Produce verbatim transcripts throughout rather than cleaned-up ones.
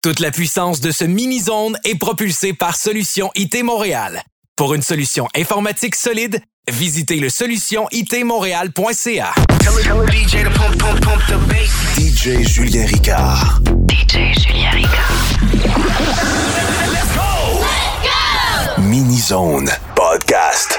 Toute la puissance de ce mini-zone est propulsée par Solutions I T Montréal. Pour une solution informatique solide, visitez le solution I T montréal point C A. D J Julien Ricard. D J Julien Ricard. Let's go! Let's go! Mini Zone Podcast.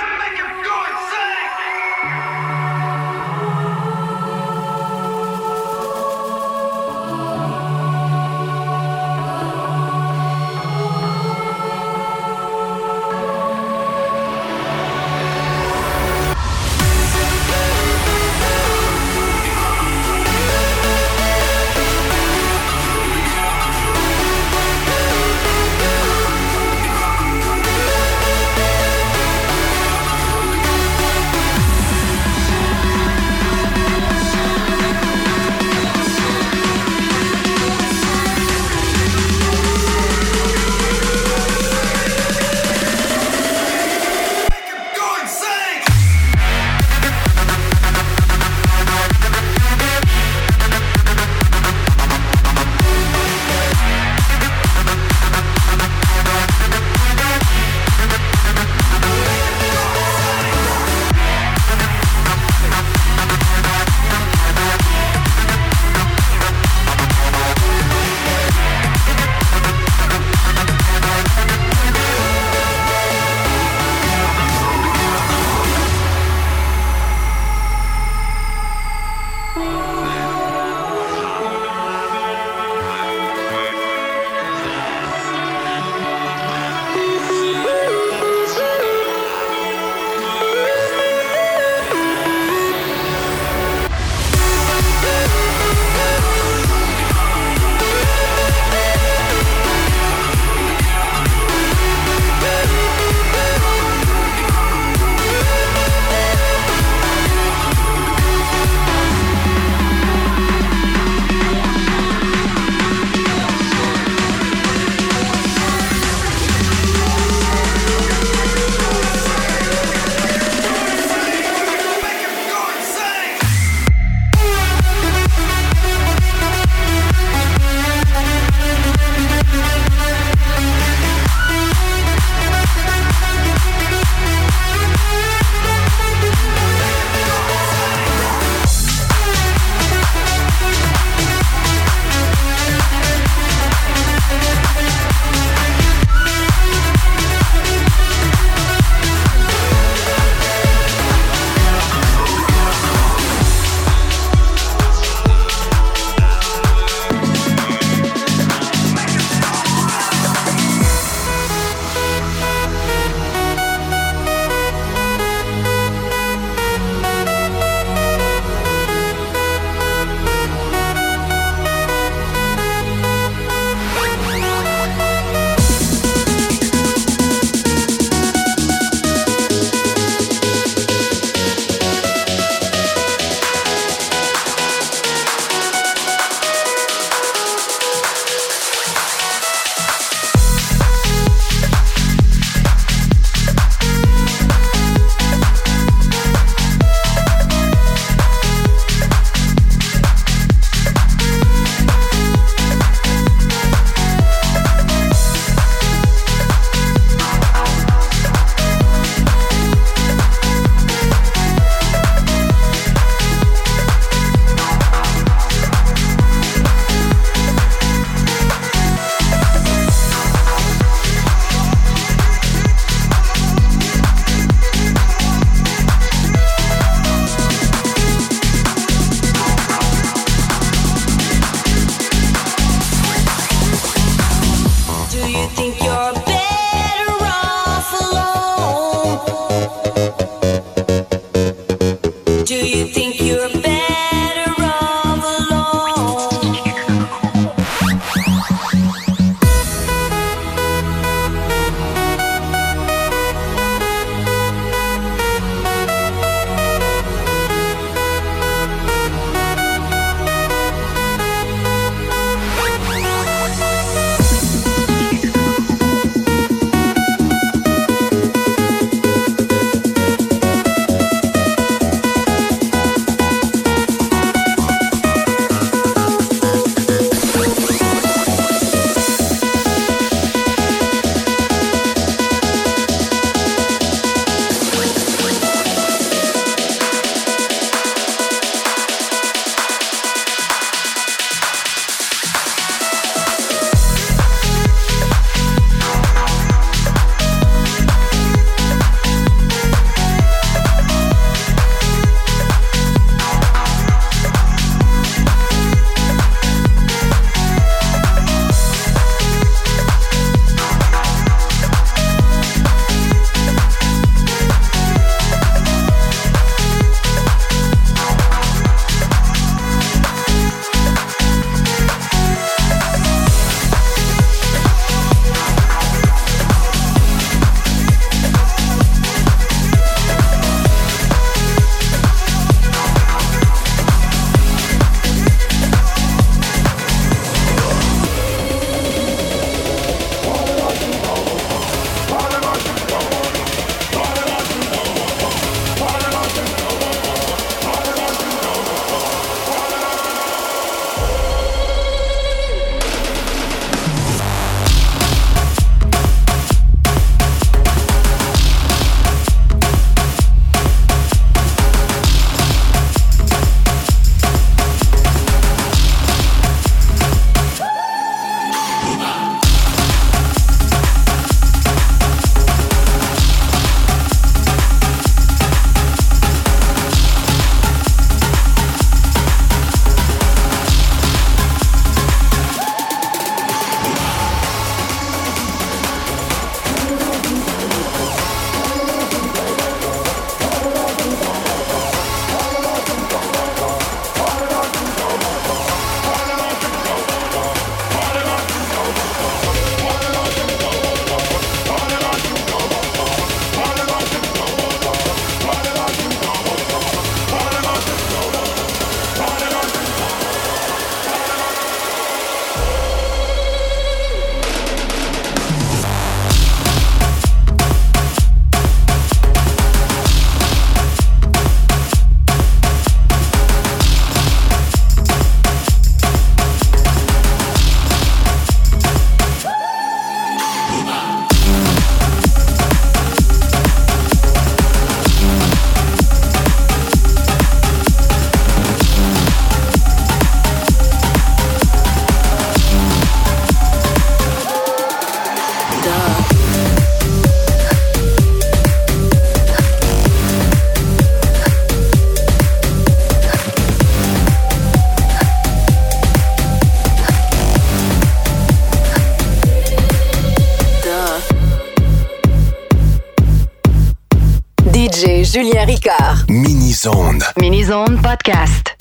Julien Ricard. Mini Zone. Mini Zone Podcast.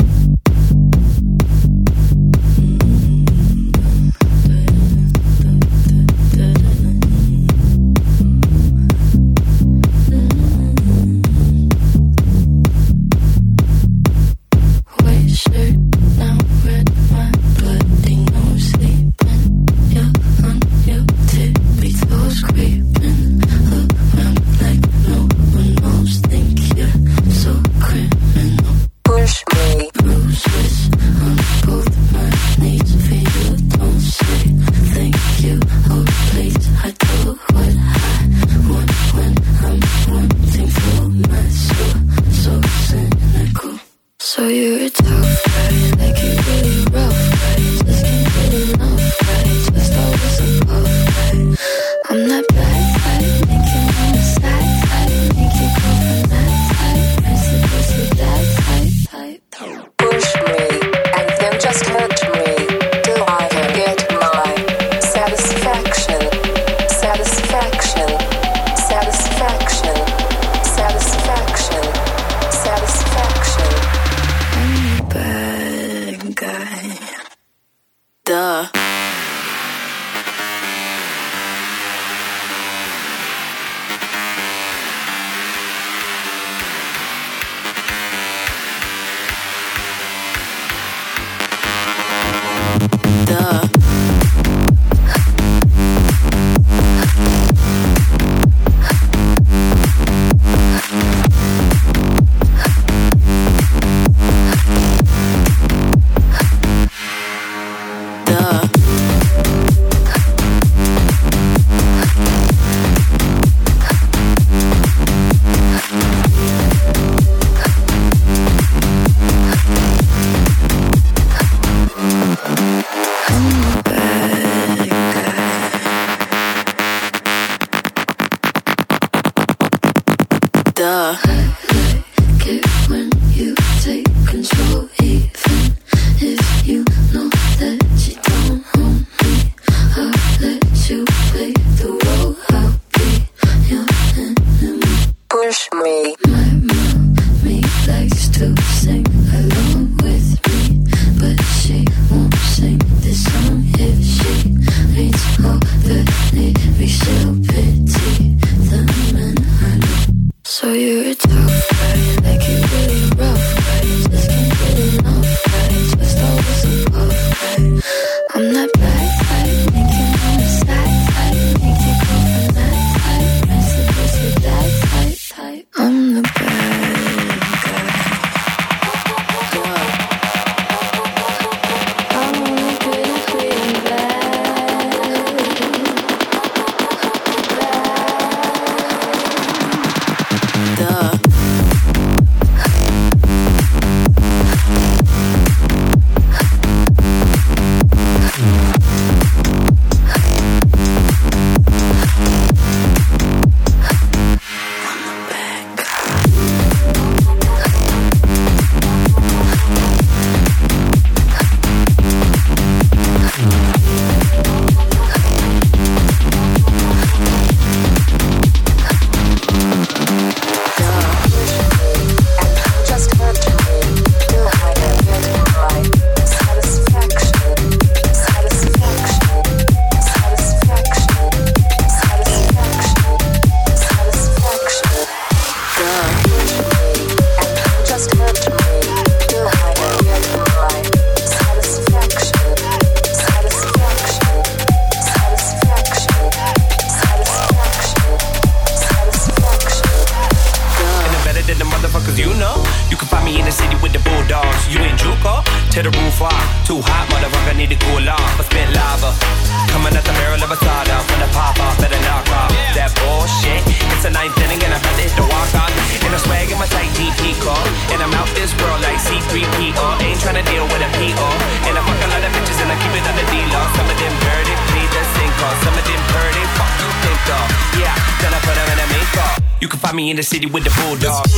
Me in the city with the bulldogs.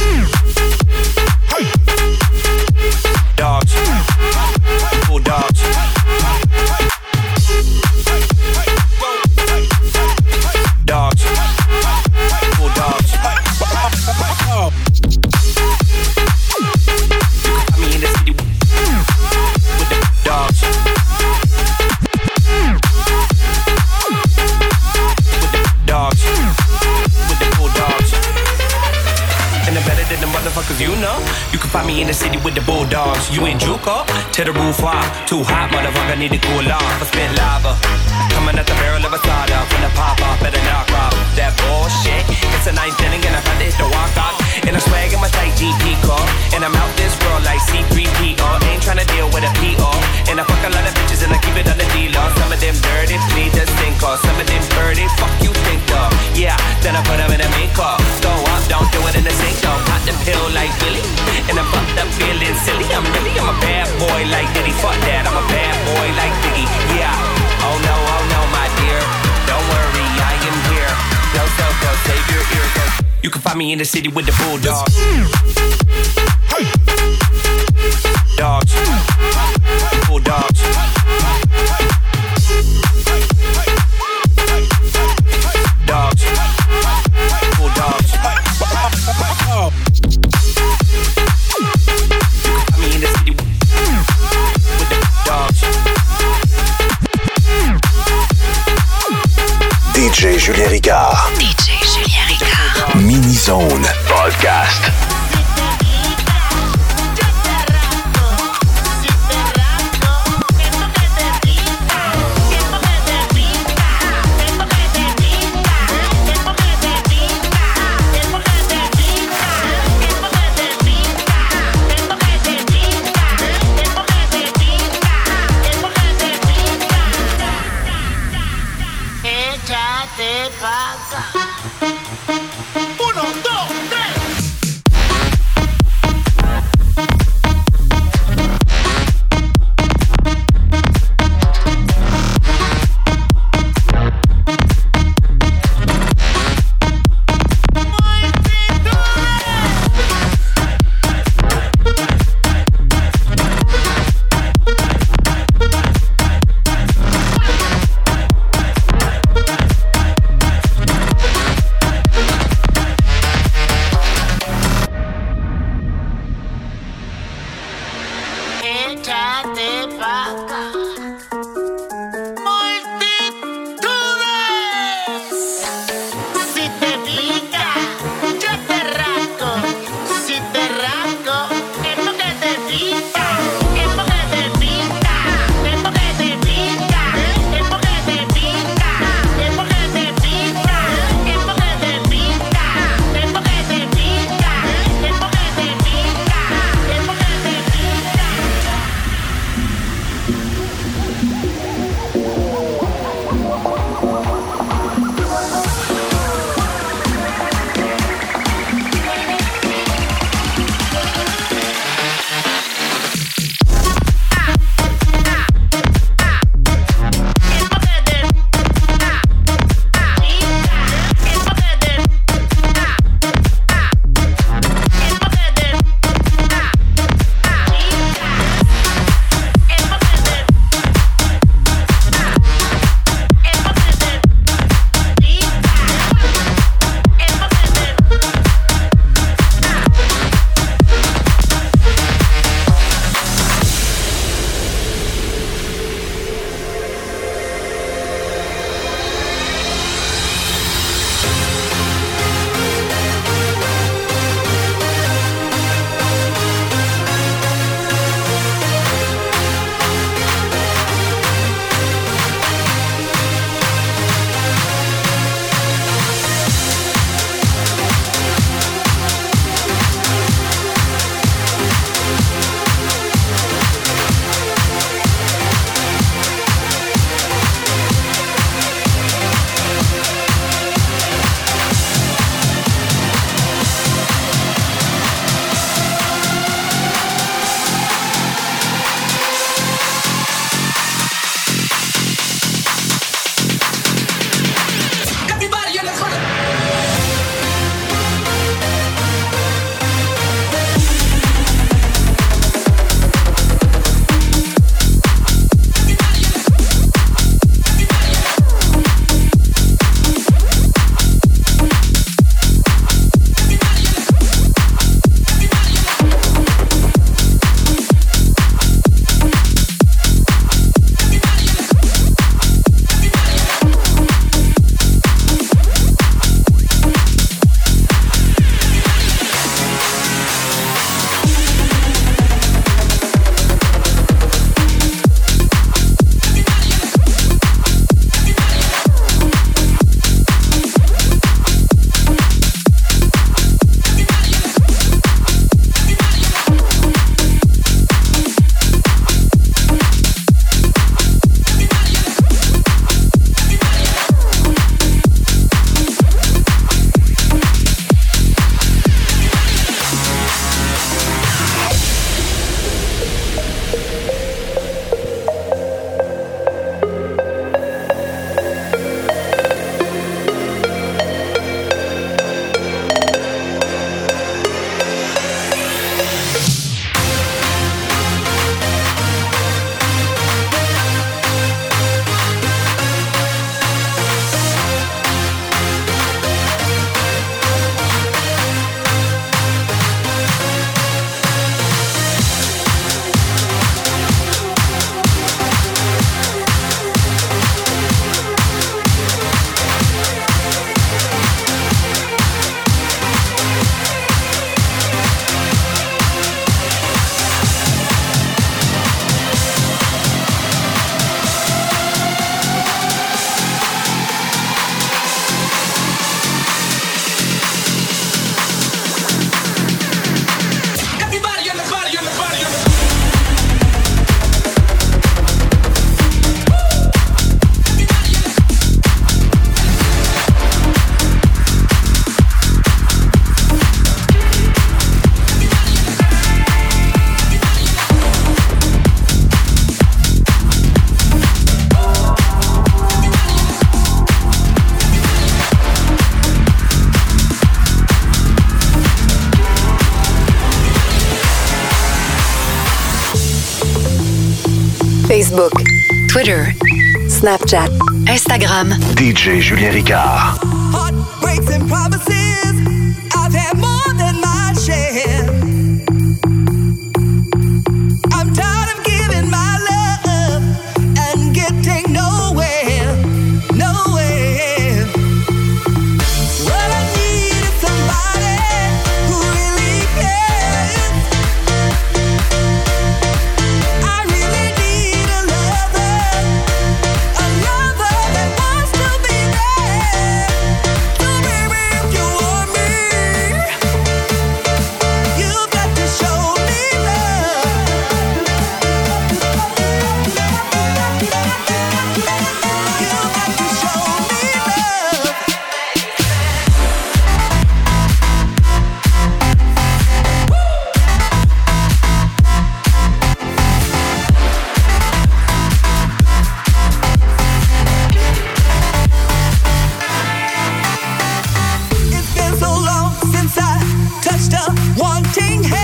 Dogs. Bulldogs. Dogs. Bulldogs. up. You can find me in the city with the bulldogs. You in Juco? To the roof off. Too hot, motherfucker, need to cool off. I spit lava, coming at the barrel of a soda. When I pop off, better knock off that bullshit. It's a ninth inning and I'm about to hit the walk off. And I'm swagging my tight G P car. And I'm out this world like C three P O. Ain't tryna deal with a P O. And I fuck a lot of bitches and I keep it on the D-Law. Some of them dirty, bleed the stink off. Some of them dirty, fuck you think though. Yeah, then I put them in a mink off. Throw up, don't do it in the sink though. Pop the pill like Billy. And I'm fucked up feeling silly. I'm really, I'm a bad boy like Diddy. Fuck that, I'm a bad boy like Biggie. Yeah, oh no, oh no, my dear. Don't worry, I am here. No self, no save your ears. You can find me in the city with the bulldogs. Hey. Dogs. Bulldogs. Dogs. Bulldogs. You can find me in the city with the dogs. D J Julien Ricard. D J Julien Ricard. Mini Zone Podcast. Facebook, Twitter, Snapchat, Instagram. D J Julien Ricard. Heartbreaks and promises, I've had more than my share. I'm tired of giving my love and getting nowhere, nowhere. What I need is somebody who really cares. I really need a lover, a lover that wants to be there. So baby, if you want me, you've got to show me love. You've got to show me love. It's been so long since I touched a wanting hand.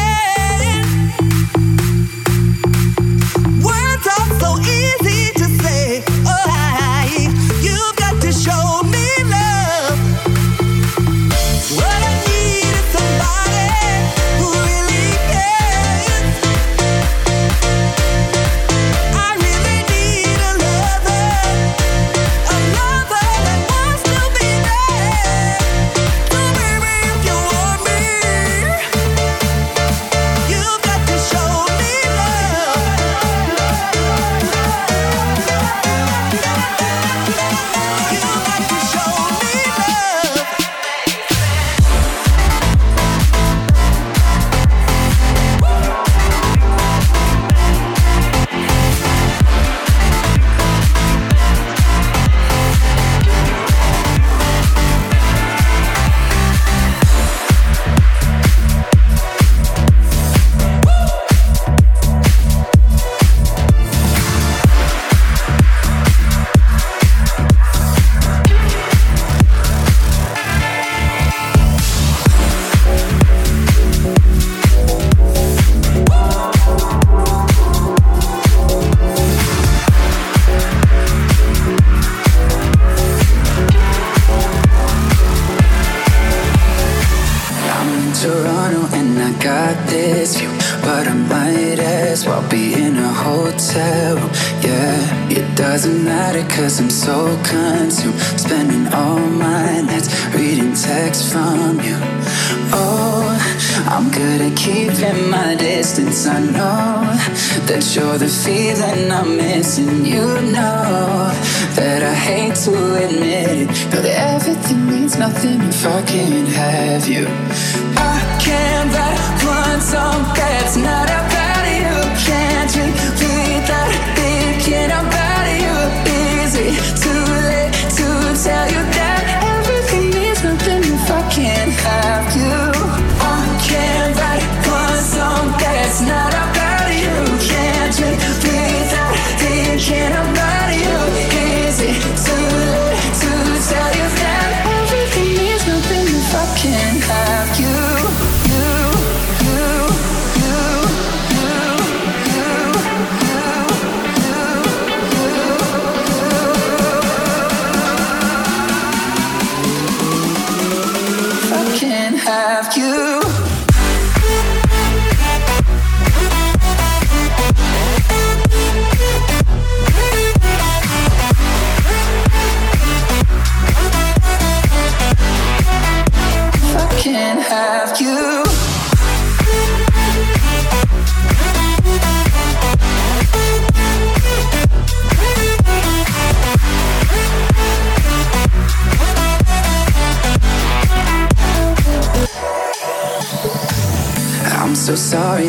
Words are so easy to say. Oh, I, you've got to show me love. What I need is somebody who really cares. I really need a lover, a lover that wants to be there. So baby, if you want me, you've got to show me love. You've got to show me love. I'm in Toronto and I got this view, but I might as well be in a hotel room. Yeah, it doesn't matter cause I'm so consumed, spending all my nights reading texts from you. Oh, I'm good at keeping my distance. I know that you're the feeling I'm missing. You know that I hate to admit it, but everything means nothing if I can't have you. I can't write one song that's not about you. Can't you read that thinking about you? Is it too late to tell you that everything means nothing if I can't have you? I can't write one song that's not about you. Can't you read that thinking about you? Is it too late to tell you that everything means nothing if I can't have you? I can't have you. I can't have you. I'm so sorry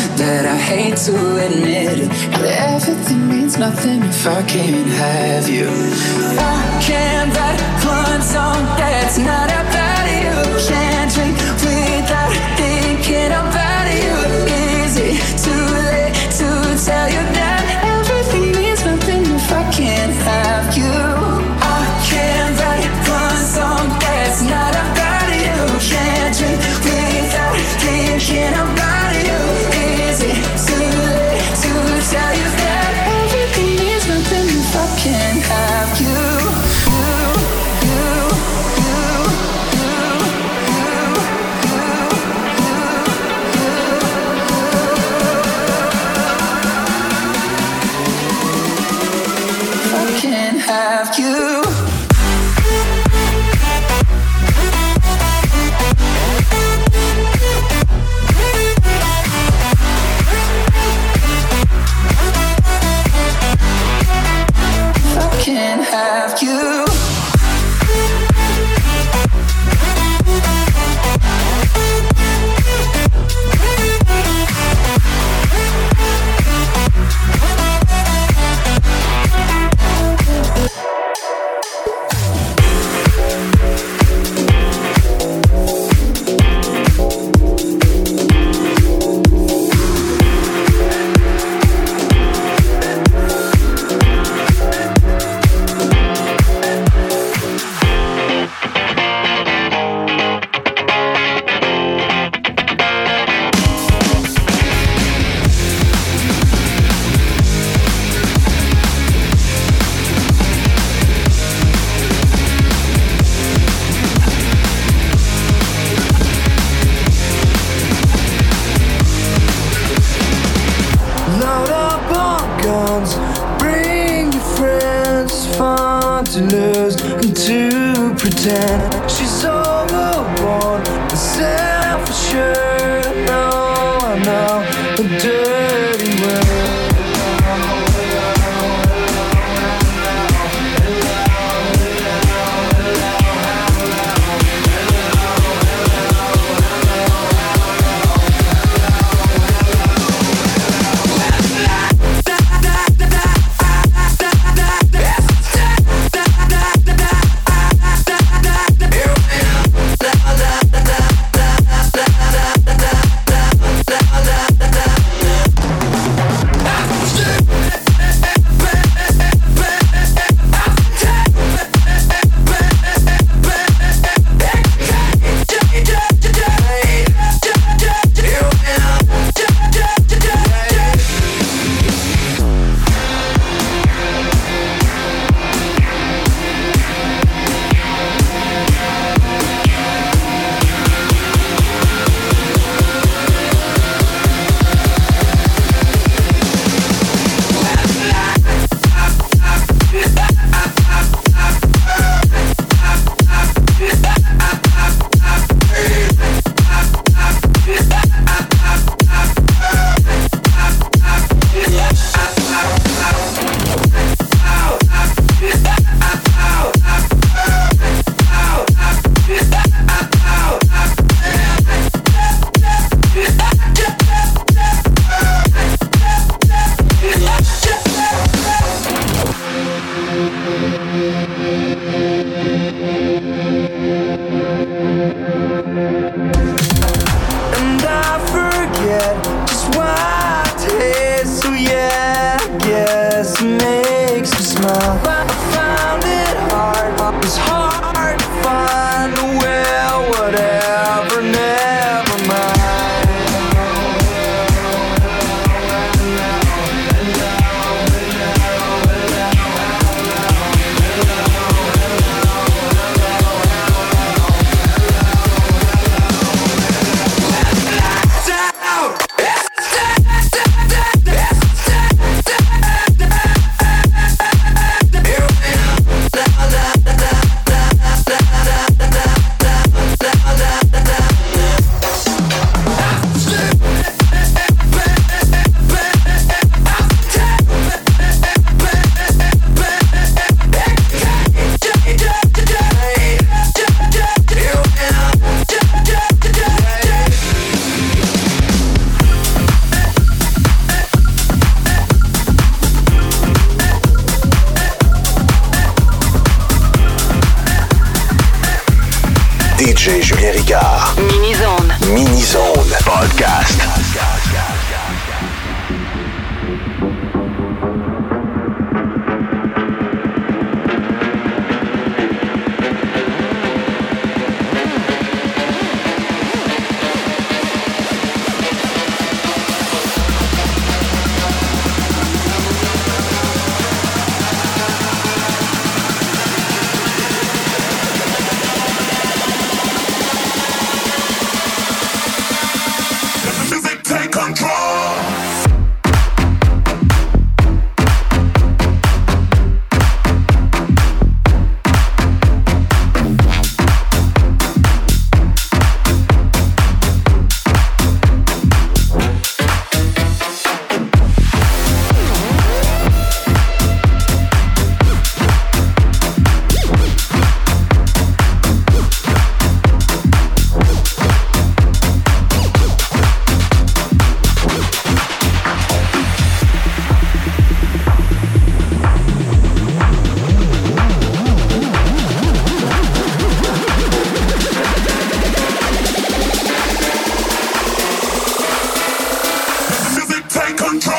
that I hate to admit it, but everything means nothing if I can't have you. I can't write one song that's not about you. Can't drink like you. I can't have you. D J Julien Ricard. Mini Zone. Mini Zone Podcast. take control.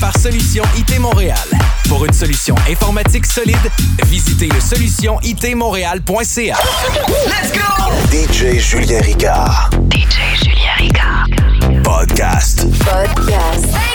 Par Solutions I T Montréal. Pour une solution informatique solide, visitez le solution I T montréal point C A. Let's go! D J Julien Ricard. D J Julien Ricard. Podcast. Podcast.